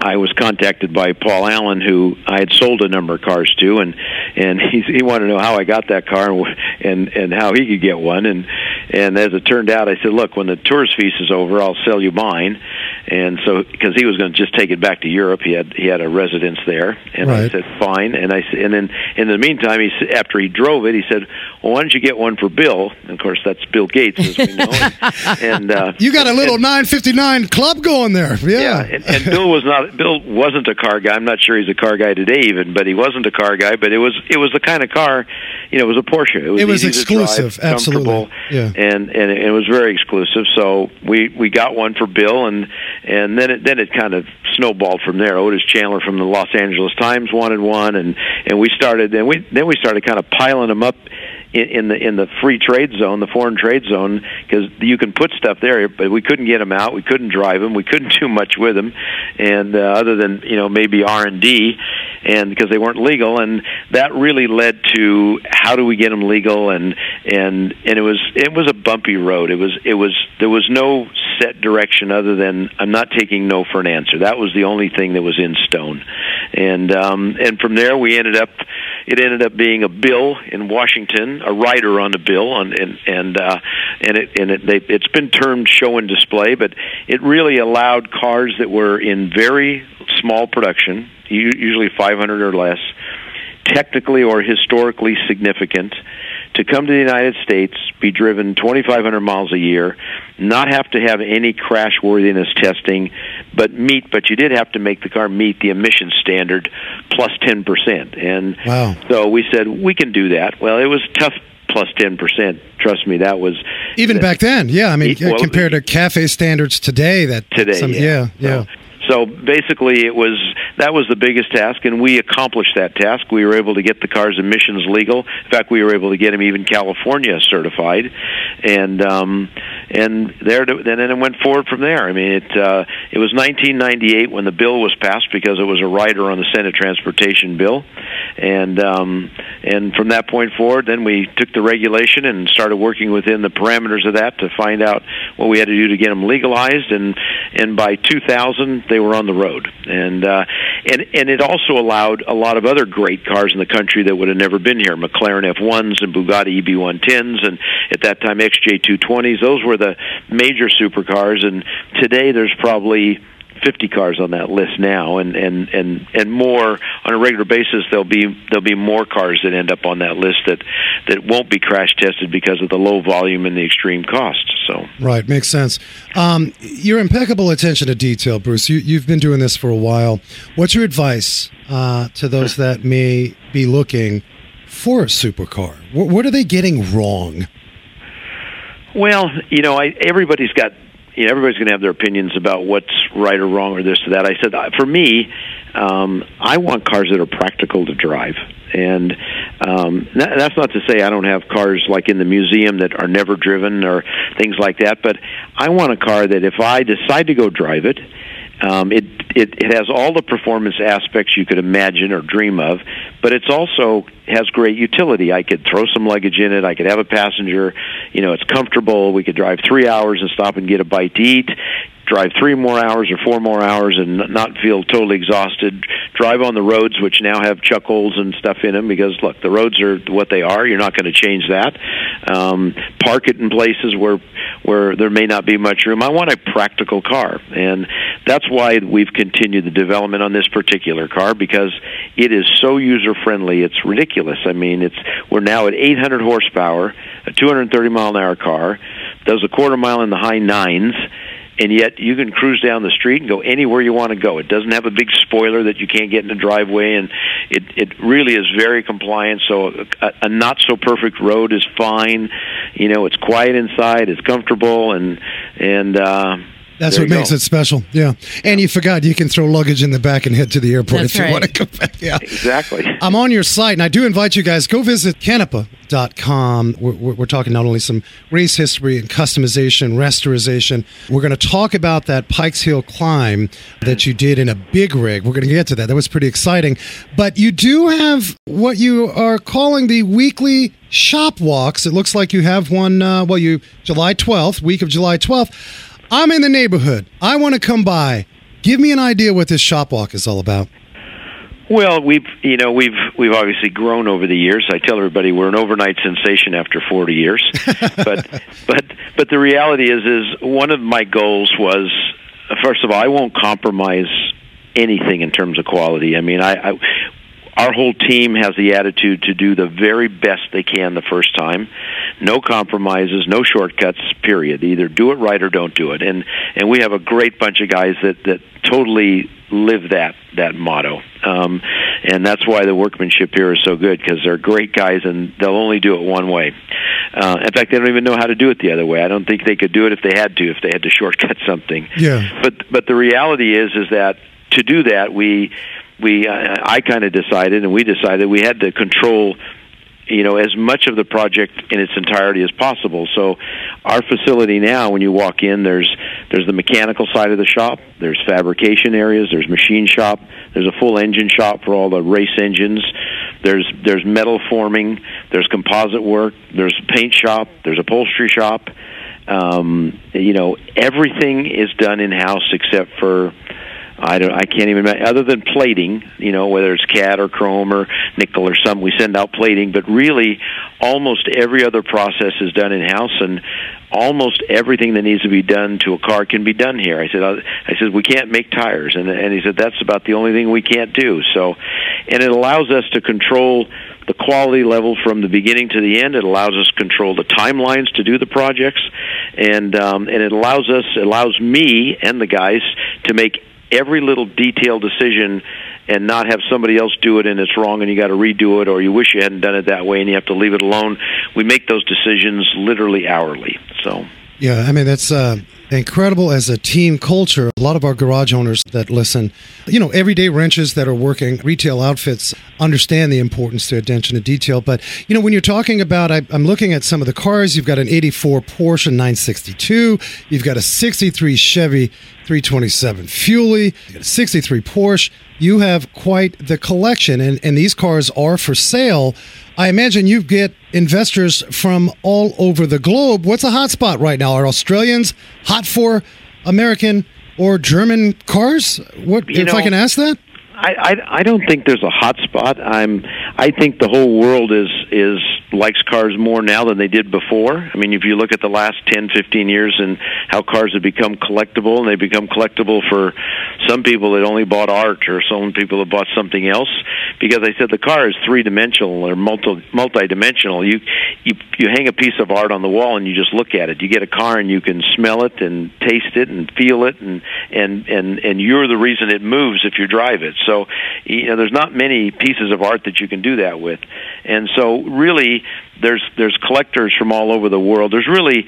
I was contacted by Paul Allen, who I had sold a number of cars to, and and he, he wanted to know how I got that car and, and and how he could get one. And and as it turned out, I said, look, when the tourist visa is over, I'll sell you mine. And so, because he was going to just take it back to Europe, he had he had a residence there. And right. I said, fine. And I and then in the meantime, he after he drove it, he said, well, why don't you get one for Bill? And of course, that's Bill Gates, as we know. and uh, you got a little and, nine fifty-nine club going there, yeah. yeah and, and Bill was not. Bill wasn't a car guy. I'm not sure he's a car guy today, even, but he wasn't a car guy. But it was it was the kind of car, you know, it was a Porsche. It was, it was exclusive, to drive, absolutely, yeah. And, and it was very exclusive. So we, we got one for Bill, and and then it then it kind of snowballed from there. Otis Chandler from the Los Angeles Times wanted one, and, and we started and we then we started kind of piling them up in, in the in the free trade zone, the foreign trade zone, because you can put stuff there, but we couldn't get them out. We couldn't drive them. We couldn't do much with them, and Uh, other than, you know, maybe R and D, and because they weren't legal, and that really led to how do we get them legal, and and and it was it was a bumpy road. It was it was there was no set direction other than I'm not taking no for an answer. That was the only thing that was in stone, and um, and from there we ended up it ended up being a bill in Washington, a rider on the bill, on, and and uh, and it and it they, it's been termed show and display, but it really allowed cars that were in very small production, usually five hundred or less, technically or historically significant, to come to the United States, be driven twenty-five hundred miles a year, not have to have any crash-worthiness testing, but meet. But you did have to make the car meet the emission standard plus ten percent. And wow. So we said, we can do that. Well, it was tough. Plus ten percent. Trust me, that was even that, back then. Yeah, I mean, well, compared to cafe standards today, that today, some, yeah, yeah. So, yeah. so basically, it was that was the biggest task, and we accomplished that task. We were able to get the car's emissions legal. In fact, we were able to get them even California certified, and um, and there to, and then it went forward from there. I mean, it uh, it was nineteen ninety-eight when the bill was passed because it was a rider on the Senate Transportation Bill, and um, and from that point forward, then we took the regulation and started working within the parameters of that to find out what we had to do to get them legalized, and and by two thousand they were on the road, and uh, and and it also allowed a lot of other great cars in the country that would have never been here, McLaren F ones and Bugatti E B one tens, and at that time X J two twenties. Those were the major supercars, and today there's probably fifty cars on that list now, and, and, and, and more on a regular basis. There'll be there'll be more cars that end up on that list that, that won't be crash tested because of the low volume and the extreme cost. So right, makes sense. Um, your impeccable attention to detail, Bruce. You you've been doing this for a while. What's your advice uh, to those that may be looking for a supercar? What, what are they getting wrong? Well, you know, I, everybody's got. You know, everybody's going to have their opinions about what's right or wrong or this or that. I said, for me, um, I want cars that are practical to drive. And um, that's not to say I don't have cars like in the museum that are never driven or things like that, but I want a car that if I decide to go drive it, Um, it, it it has all the performance aspects you could imagine or dream of, but it's also has great utility. I could throw some luggage in it. I could have a passenger. You know, it's comfortable. We could drive three hours and stop and get a bite to eat. Drive three more hours or four more hours and not feel totally exhausted. Drive on the roads, which now have chuck holes and stuff in them, because look, the roads are what they are. You're not going to change that. Um, park it in places where where there may not be much room. I want a practical car, and that's why we've continued the development on this particular car, because it is so user friendly. It's ridiculous. I mean, it's we're now at eight hundred horsepower, a two hundred thirty mile an hour car, does a quarter mile in the high nines. And yet you can cruise down the street and go anywhere you want to go. It doesn't have a big spoiler that you can't get in the driveway, and it, it really is very compliant. So a, a not-so-perfect road is fine. You know, it's quiet inside, it's comfortable, and and uh, That's there what makes go. It special, yeah. And you forgot you can throw luggage in the back and head to the airport That's if right. you want to come back. Yeah, exactly. I'm on your site, and I do invite you guys, go visit canepa dot com. We're, we're, we're talking not only some race history and customization, restoration. We're going to talk about that Pikes Hill climb that you did in a big rig. We're going to get to that. That was pretty exciting. But you do have what you are calling the weekly shop walks. It looks like you have one, uh, well, you July twelfth, week of July twelfth. I'm in the neighborhood. I want to come by. Give me an idea what this shop walk is all about. Well, we've you know we've we've obviously grown over the years. I tell everybody we're an overnight sensation after forty years. but but but the reality is is one of my goals was, first of all, I won't compromise anything in terms of quality. I mean, I, I our whole team has the attitude to do the very best they can the first time. No compromises, no shortcuts, period. Either do it right or don't do it. And and we have a great bunch of guys that, that totally live that, that motto. Um, and that's why the workmanship here is so good, because they're great guys and they'll only do it one way. Uh, in fact, they don't even know how to do it the other way. I don't think they could do it if they had to, if they had to shortcut something. Yeah. But, but the reality is is that to do that, we... We, uh, I kind of decided, and we decided we had to control, you know, as much of the project in its entirety as possible. So, our facility now, when you walk in, there's there's the mechanical side of the shop, there's fabrication areas, there's machine shop, there's a full engine shop for all the race engines, there's there's metal forming, there's composite work, there's paint shop, there's upholstery shop. Um, you know, everything is done in house except for. I don't. I can't even. Other than plating, you know, whether it's C A D or chrome or nickel or some, we send out plating. But really, almost every other process is done in house, and almost everything that needs to be done to a car can be done here. I said. I said we can't make tires, and and he said that's about the only thing we can't do. So, and it allows us to control the quality level from the beginning to the end. It allows us to control the timelines to do the projects, and um, and it allows us allows me and the guys to make every little detailed decision and not have somebody else do it and it's wrong and you got to redo it or you wish you hadn't done it that way and you have to leave it alone. We make those decisions literally hourly. So yeah, I mean, that's uh, incredible as a team culture. A lot of our garage owners that listen, you know, everyday wrenches that are working, retail outfits understand the importance to attention to detail. But, you know, when you're talking about, I, I'm looking at some of the cars, you've got an eighty-four Porsche nine sixty-two, you've got a sixty-three Chevy three twenty-seven Fuelie, sixty-three Porsche. You have quite the collection, and, and these cars are for sale. I imagine you get investors from all over the globe. What's a hot spot right now? Are Australians hot for American or German cars? What you if know, I can ask that? I, I, I don't think there's a hot spot. I'm I think the whole world is is likes cars more now than they did before. I mean, if you look at the last ten, fifteen years and how cars have become collectible, and they become collectible for some people that only bought art or some people that bought something else, because I said the car is three-dimensional or multi, multi-dimensional. You, you you hang a piece of art on the wall and you just look at it. You get a car and you can smell it and taste it and feel it, and, and, and, and you're the reason it moves if you drive it. So, you know, there's not many pieces of art that you can do that with. And so, really, there's there's collectors from all over the world. There's really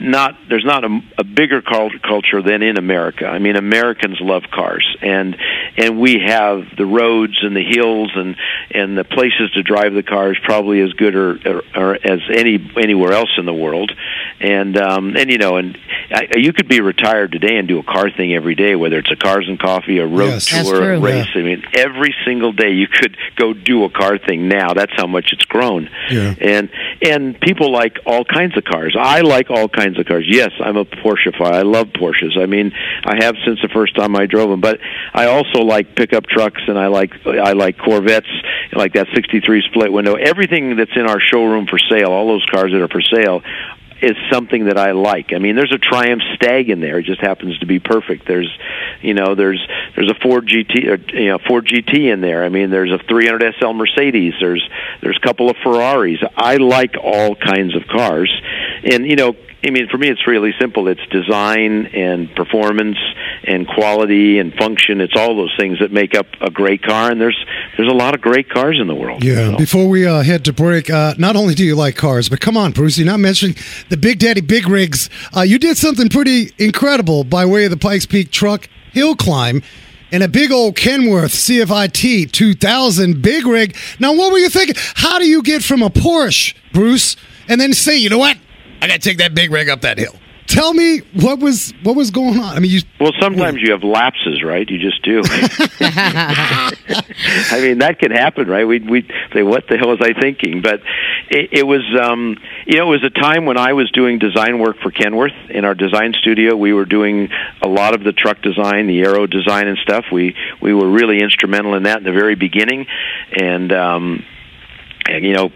not there's not a, a bigger culture than in America. I mean, Americans love cars, and and we have the roads and the hills and, and the places to drive the cars probably as good or, or, or as any anywhere else in the world. And um, and you know, and I, you could be retired today and do a car thing every day, whether it's a Cars and Coffee, a road yes, tour, a race. Yeah. I mean, every single day you could go do a car thing now. That's how much it's grown. Yeah. And and people like all kinds of cars. I like all kinds. Of cars. Yes, I'm a Porsche-phile. I love Porsches. I mean, I have since the first time I drove them. But I also like pickup trucks, and I like I like Corvettes, like that sixty-three split window. Everything that's in our showroom for sale, all those cars that are for sale, is something that I like. I mean, there's a Triumph Stag in there. It just happens to be perfect. There's, you know, there's there's a Ford G T, or, you know, Ford G T in there. I mean, there's a three hundred S L Mercedes. There's there's a couple of Ferraris. I like all kinds of cars, and you know. I mean, for me, it's really simple. It's design and performance and quality and function. It's all those things that make up a great car, and there's there's a lot of great cars in the world. Yeah. So. Before we uh, head to break, uh, not only do you like cars, but come on, Bruce, you're not mentioning the Big Daddy Big Rigs. Uh, you did something pretty incredible by way of the Pikes Peak Truck Hill Climb and a big old Kenworth C F I T two thousand Big Rig. Now, what were you thinking? How do you get from a Porsche, Bruce, and then say, you know what? I got to take that big rig up that hill. Tell me what was what was going on. I mean, you, well, sometimes you have lapses, right? You just do. I mean, that can happen, right? We we say, what the hell was I thinking? But it, it was, um, you know, it was a time when I was doing design work for Kenworth in our design studio. We were doing a lot of the truck design, the aero design, and stuff. We we were really instrumental in that in the very beginning, and um, and you know.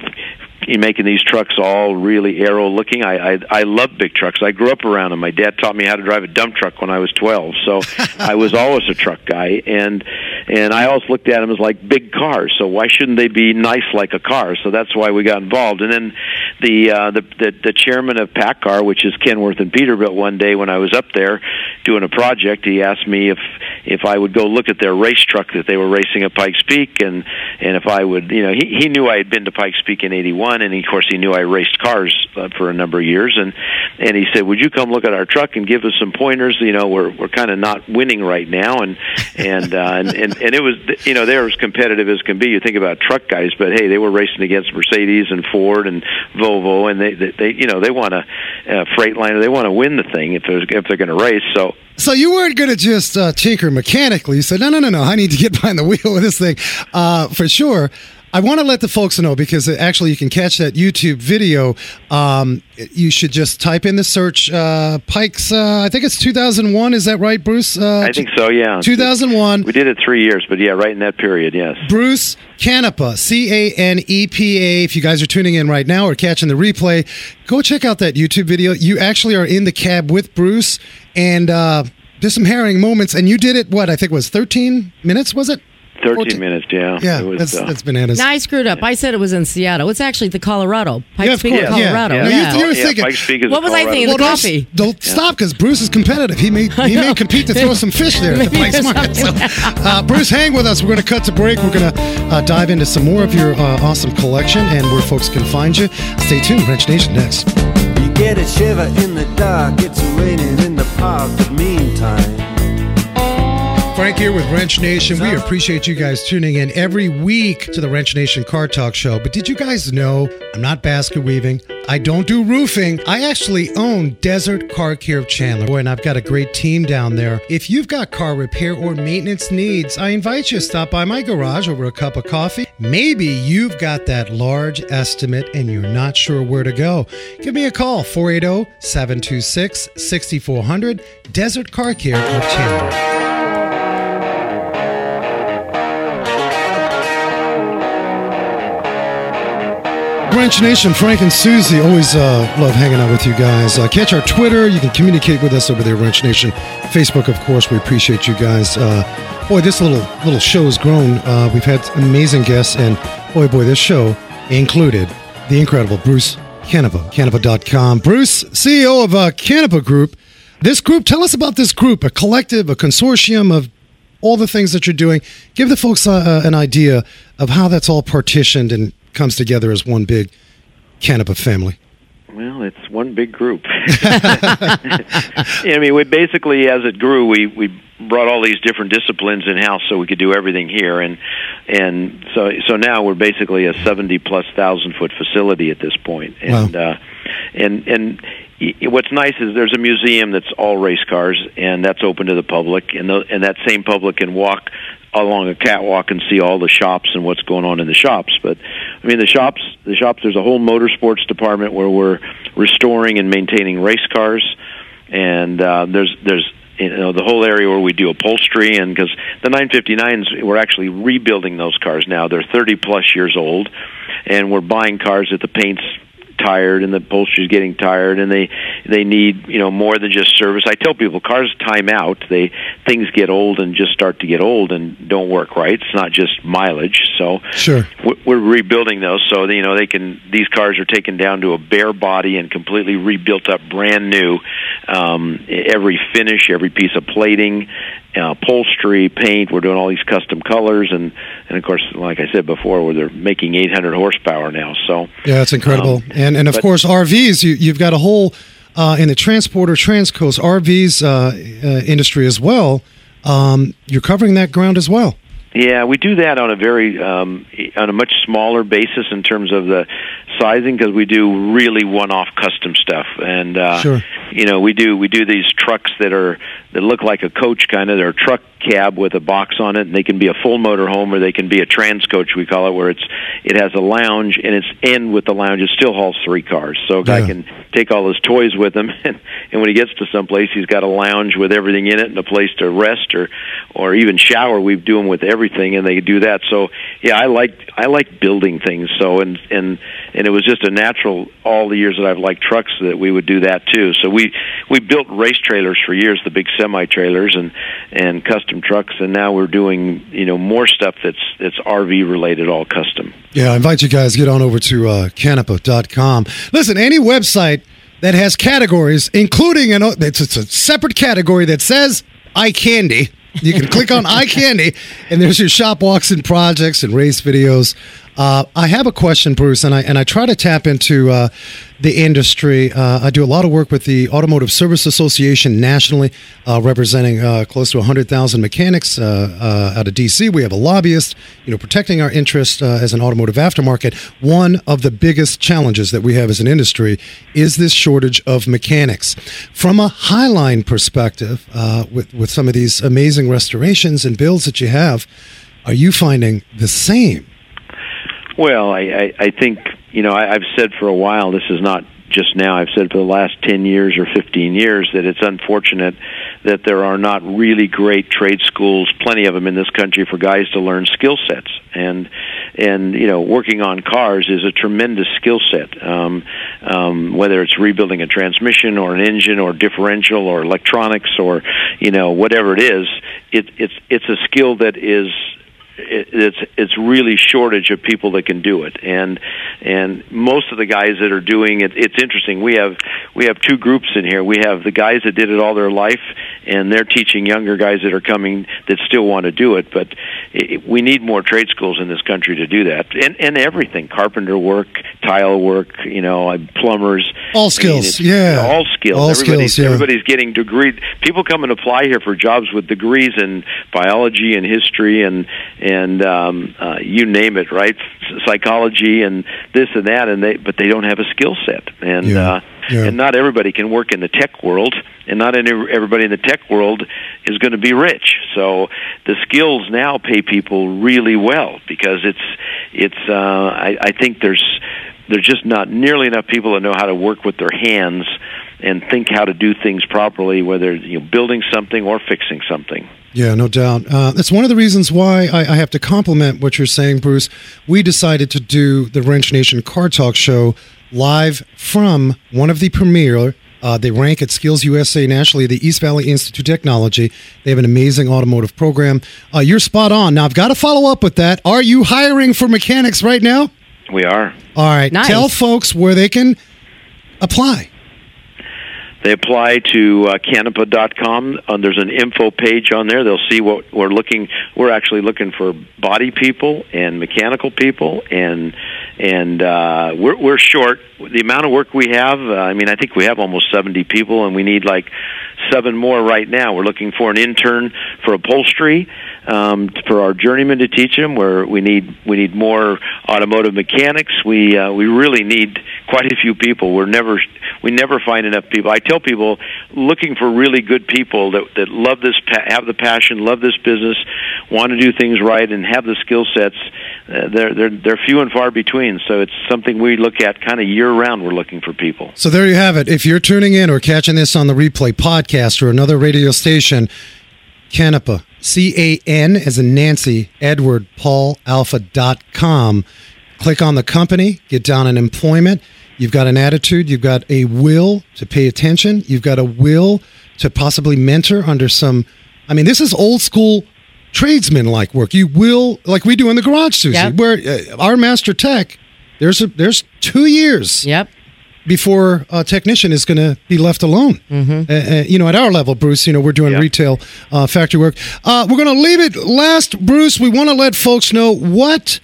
In making these trucks all really aero-looking. I, I I love big trucks. I grew up around them. My dad taught me how to drive a dump truck when I was twelve, so I was always a truck guy. And and I always looked at them as like big cars, so why shouldn't they be nice like a car? So that's why we got involved. And then the uh, the, the the chairman of PACCAR, which is Kenworth and Peterbilt, one day when I was up there doing a project, he asked me if if I would go look at their race truck that they were racing at Pikes Peak, and, and if I would, you know, he, he knew I had been to Pikes Peak in eighty-one. And, of course, he knew I raced cars uh, for a number of years. And, and he said, would you come look at our truck and give us some pointers? You know, we're we're kind of not winning right now. And and, uh, and, and and it was, you know, they were as competitive as can be. You think about truck guys, but, hey, they were racing against Mercedes and Ford and Volvo. And, they, they, they you know, they want a, a Freightliner. They want to win the thing if they're, if they're going to race. So so you weren't going to just uh, tinker mechanically. You said, no, no, no, no, I need to get behind the wheel with this thing uh, for sure. I want to let the folks know, because actually you can catch that YouTube video. Um, you should just type in the search, uh, Pikes, uh, I think it's two thousand one. Is that right, Bruce? Uh, I think so, yeah. two thousand one. We did it three years, but yeah, right in that period, yes. Bruce Canepa, C A N E P A. If you guys are tuning in right now or catching the replay, go check out that YouTube video. You actually are in the cab with Bruce, and uh, there's some harrowing moments. And you did it, what, I think it was thirteen minutes, was it? thirteen minutes, yeah. Yeah, it was, that's, uh, that's bananas. No, I screwed up. I said it was in Seattle. It's actually the Colorado. Pikes Peak, yeah, Colorado. Yeah, yeah. Yeah. No, you, you were yeah, thinking, Pikes Peak is what was Colorado. I thinking? Well, the coffee. Don't, don't yeah. stop, because Bruce is competitive. He may he may compete to throw some fish there at the Pikes Market. So, uh, Bruce, hang with us. We're going to cut to break. We're going to uh, dive into some more of your uh, awesome collection and where folks can find you. Stay tuned. Wrench Nation next. You get a shiver in the dark. It's raining in the park. But meantime, Frank here with Wrench Nation. We appreciate you guys tuning in every week to the Wrench Nation Car Talk Show. But did you guys know I'm not basket weaving? I don't do roofing. I actually own Desert Car Care Chandler. Boy, and I've got a great team down there. If you've got car repair or maintenance needs, I invite you to stop by my garage over a cup of coffee. Maybe you've got that large estimate and you're not sure where to go. Give me a call, four eight zero, seven two six, six four zero zero, Desert Car Care of Chandler. Wrench Nation, Frank and Susie, always uh, love hanging out with you guys. Uh, catch our Twitter. You can communicate with us over there, Wrench Nation. Facebook, of course. We appreciate you guys. Uh, boy, this little little show has grown. Uh, we've had amazing guests, and boy, boy, this show included the incredible Bruce Canepa, canepa dot com. Bruce, C E O of uh, Canepa Group. This group, tell us about this group, a collective, a consortium of all the things that you're doing. Give the folks uh, an idea of how that's all partitioned and comes together as one big Canepa family. Well, it's one big group. I mean, we basically, as it grew, we, we brought all these different disciplines in-house so we could do everything here. And and so so now we're basically a seventy-plus thousand-foot facility at this point. And, wow. uh, and, and what's nice is there's a museum that's all race cars, and that's open to the public. And, the, and that same public can walk along a catwalk and see all the shops and what's going on in the shops. But I mean, the shops, the shops. There's a whole motorsports department where we're restoring and maintaining race cars, and uh, there's there's you know the whole area where we do upholstery, and because the nine fifty-nines, we're actually rebuilding those cars now. They're thirty plus years old, and we're buying cars that the paint's tired and the Porsche is getting tired and they they need, you know, more than just service. I tell people cars time out. They things get old and just start to get old and don't work right. It's not just mileage. So sure. We're rebuilding those so that, you know, they can these cars are taken down to a bare body and completely rebuilt up brand new. Um, every finish, every piece of plating, uh, upholstery, paint, we're doing all these custom colors and, and of course, like I said before, where they're making eight hundred horsepower now. So yeah, that's incredible. Um, and and of but, course, R Vs, you, you've got a whole uh, in the transporter, Transcoast, R Vs uh, uh, industry as well. Um, you're covering that ground as well. Yeah, we do that on a very um, on a much smaller basis in terms of the sizing because we do really one-off custom stuff, and uh, sure. you know we do we do these trucks that are that look like a coach kind of. They're a truck cab with a box on it, and they can be a full motorhome or they can be a trans coach we call it, where it's it has a lounge and it's in with the lounge. It still hauls three cars, so a guy yeah. can take all his toys with him, and, and when he gets to someplace, he's got a lounge with everything in it and a place to rest or or even shower. We do them with every. Everything, and they do that. So, yeah, I like I like building things. So, and and and it was just a natural all the years that I've liked trucks that we would do that too. So we we built race trailers for years, the big semi trailers and and custom trucks, and now we're doing you know more stuff that's that's R V related, all custom. Yeah, I invite you guys to get on over to uh, canepa dot com. Listen, any website that has categories, including an it's, it's a separate category that says eye candy. You can click on eye candy, and there's your shop walks and projects and race videos. Uh, I have a question, Bruce, and I and I try to tap into uh, the industry. Uh, I do a lot of work with the Automotive Service Association nationally, uh, representing uh, close to one hundred thousand mechanics uh, uh, out of D C. We have a lobbyist, you know, protecting our interest uh, as an automotive aftermarket. One of the biggest challenges that we have as an industry is this shortage of mechanics. From a highline perspective, uh, with with some of these amazing restorations and builds that you have, are you finding the same? Well, I, I, I think, you know, I, I've said for a while, this is not just now, I've said for the last ten years or fifteen years that it's unfortunate that there are not really great trade schools, plenty of them in this country, for guys to learn skill sets. And, and you know, working on cars is a tremendous skill set, um, um, whether it's rebuilding a transmission or an engine or differential or electronics or, you know, whatever it is, it, it's, it's a skill that is... It's it's really shortage of people that can do it, and and most of the guys that are doing it. It's interesting. We have we have two groups in here. We have the guys that did it all their life, and they're teaching younger guys that are coming that still want to do it. But it, we need more trade schools in this country to do that, and and everything: carpenter work, tile work, you know, plumbers, all skills. I mean, yeah, all skills. All everybody's, skills. Yeah. Everybody's getting degrees. People come and apply here for jobs with degrees in biology and history and. and um, uh, you name it, right? Psychology and this and that, and they but they don't have a skill set, and yeah, uh, yeah. and not everybody can work in the tech world, and not everybody in the tech world is going to be rich. So the skills now pay people really well because it's it's. Uh, I, I think there's there's just not nearly enough people that know how to work with their hands and think how to do things properly, whether you know, building something or fixing something. Yeah, no doubt. Uh, that's one of the reasons why I, I have to compliment what you're saying, Bruce. We decided to do the Wrench Nation Car Talk Show live from one of the premier, uh, they rank at Skills U S A nationally, the East Valley Institute of Technology. They have an amazing automotive program. Uh, you're spot on. Now, I've got to follow up with that. Are you hiring for mechanics right now? We are. All right. Nice. Tell folks where they can apply. They apply to uh, canepa dot com. Uh, there's an info page on there. They'll see what we're looking. We're actually looking for body people and mechanical people, and and uh, we're we're short. The amount of work we have. Uh, I mean, I think we have almost seventy people, and we need like seven more right now. We're looking for an intern for upholstery, um, for our journeyman to teach them. Where we need we need more automotive mechanics. We uh, we really need quite a few people. We're never we never find enough people. I tell people looking for really good people that, that love this, have the passion, love this business, want to do things right, and have the skill sets. Uh, they're they're they're few and far between. So it's something we look at kind of year round. We're looking for people. So there you have it. If you're tuning in or catching this on the replay podcast or another radio station, Canepa, C A N as in Nancy, Edward, Paul, Alpha dot com. Click on the company, get down in employment. You've got an attitude. You've got a will to pay attention. You've got a will to possibly mentor under some. I mean, this is old school tradesman like work. You will, like we do in the garage, Susie, yep. where uh, our master tech, there's a, there's two years yep. before a technician is going to be left alone. Mm-hmm. Uh, uh, you know, at our level, Bruce, you know, we're doing yep. retail uh, factory work. Uh, we're going to leave it last, Bruce. We want to let folks know what.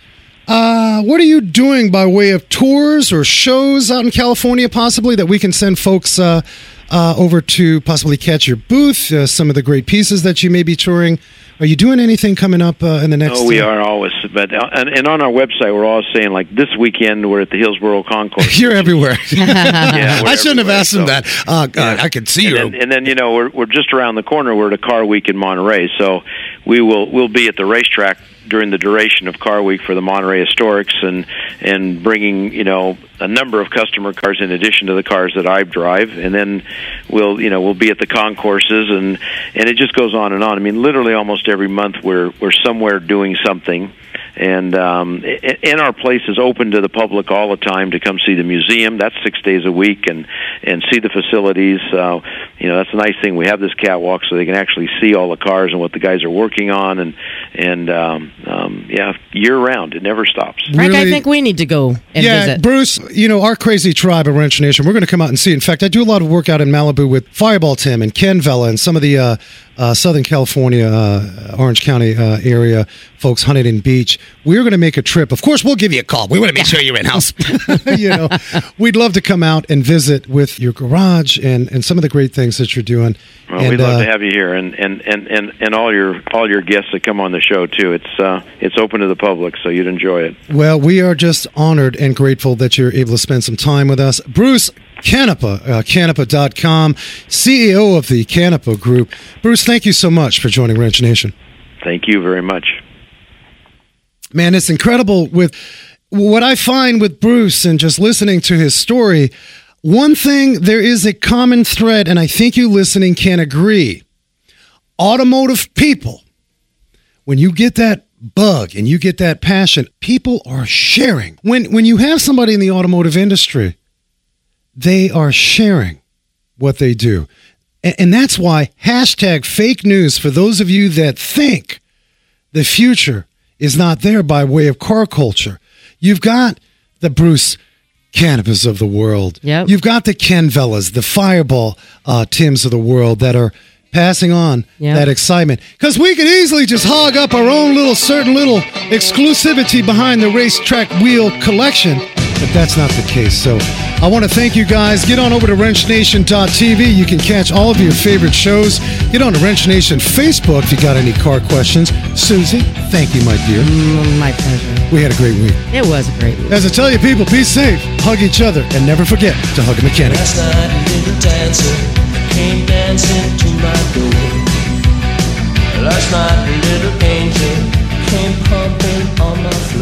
Uh, what are you doing by way of tours or shows out in California, possibly, that we can send folks uh, uh, over to possibly catch your booth, uh, some of the great pieces that you may be touring? Are you doing anything coming up uh, in the next? Oh, we uh, are always, but uh, and, and on our website, we're always saying, like, this weekend we're at the Hillsborough Concourse. You're everywhere. yeah, I shouldn't have asked so. him that. Uh, God, yeah. I could see and you. Then, and then you know we're we're just around the corner. We're at a Car Week in Monterey, so we will we'll be at the racetrack during the duration of Car Week for the Monterey Historics, and and bringing you know a number of customer cars in addition to the cars that I drive, and then we'll you know we'll be at the concourses, and and it just goes on and on. I mean, literally almost every month we're we're somewhere doing something, and um and our place is open to the public all the time to come see the museum. That's six days a week, and and see the facilities. Uh you know that's a nice thing, we have this catwalk so they can actually see all the cars and what the guys are working on, and and um, um yeah year round, it never stops. Really? Rick, I think we need to go and yeah visit. Bruce, you know our crazy tribe of Wrench Nation, we're going to come out and see. In fact, I do a lot of work out in Malibu with Fireball Tim and Ken Vella and some of the uh Uh, Southern California, uh, Orange County uh, area, folks, Huntington Beach. We're going to make a trip. Of course, we'll give you a call. We want to make sure you're in-house. you know, we'd love to come out and visit with your garage and, and some of the great things that you're doing. Well, and, we'd love uh, to have you here, and, and, and, and, and all your all your guests that come on the show, too. It's, uh, it's open to the public, so you'd enjoy it. Well, we are just honored and grateful that you're able to spend some time with us. Bruce Canepa, uh, Canepa dot com, C E O of the Canepa Group. Bruce, thank you so much for joining Wrench Nation. Thank you very much. Man, it's incredible with what I find with Bruce and just listening to his story. One thing, there is a common thread, and I think you listening can agree. Automotive people, when you get that bug and you get that passion, people are sharing. When, when you have somebody in the automotive industry, they are sharing what they do. And, and that's why hashtag fake news, for those of you that think the future is not there by way of car culture. You've got the Bruce Canepas of the world. Yep. You've got the Ken Vellas, the Fireball uh, Tims of the world that are passing on yep. that excitement. Because we could easily just hog up our own little certain little exclusivity behind the racetrack wheel collection. But that's not the case. So I want to thank you guys. Get on over to wrench nation dot t v. You can catch all of your favorite shows. Get on to Wrench Nation Facebook if you got any car questions. Susie, thank you, my dear. Mm, my pleasure. We had a great week. It was a great week. As I tell you, people, be safe, hug each other, and never forget to hug a mechanic. Last night, a little dancer came dancing to my door. Last night, a little angel came pumping on my floor.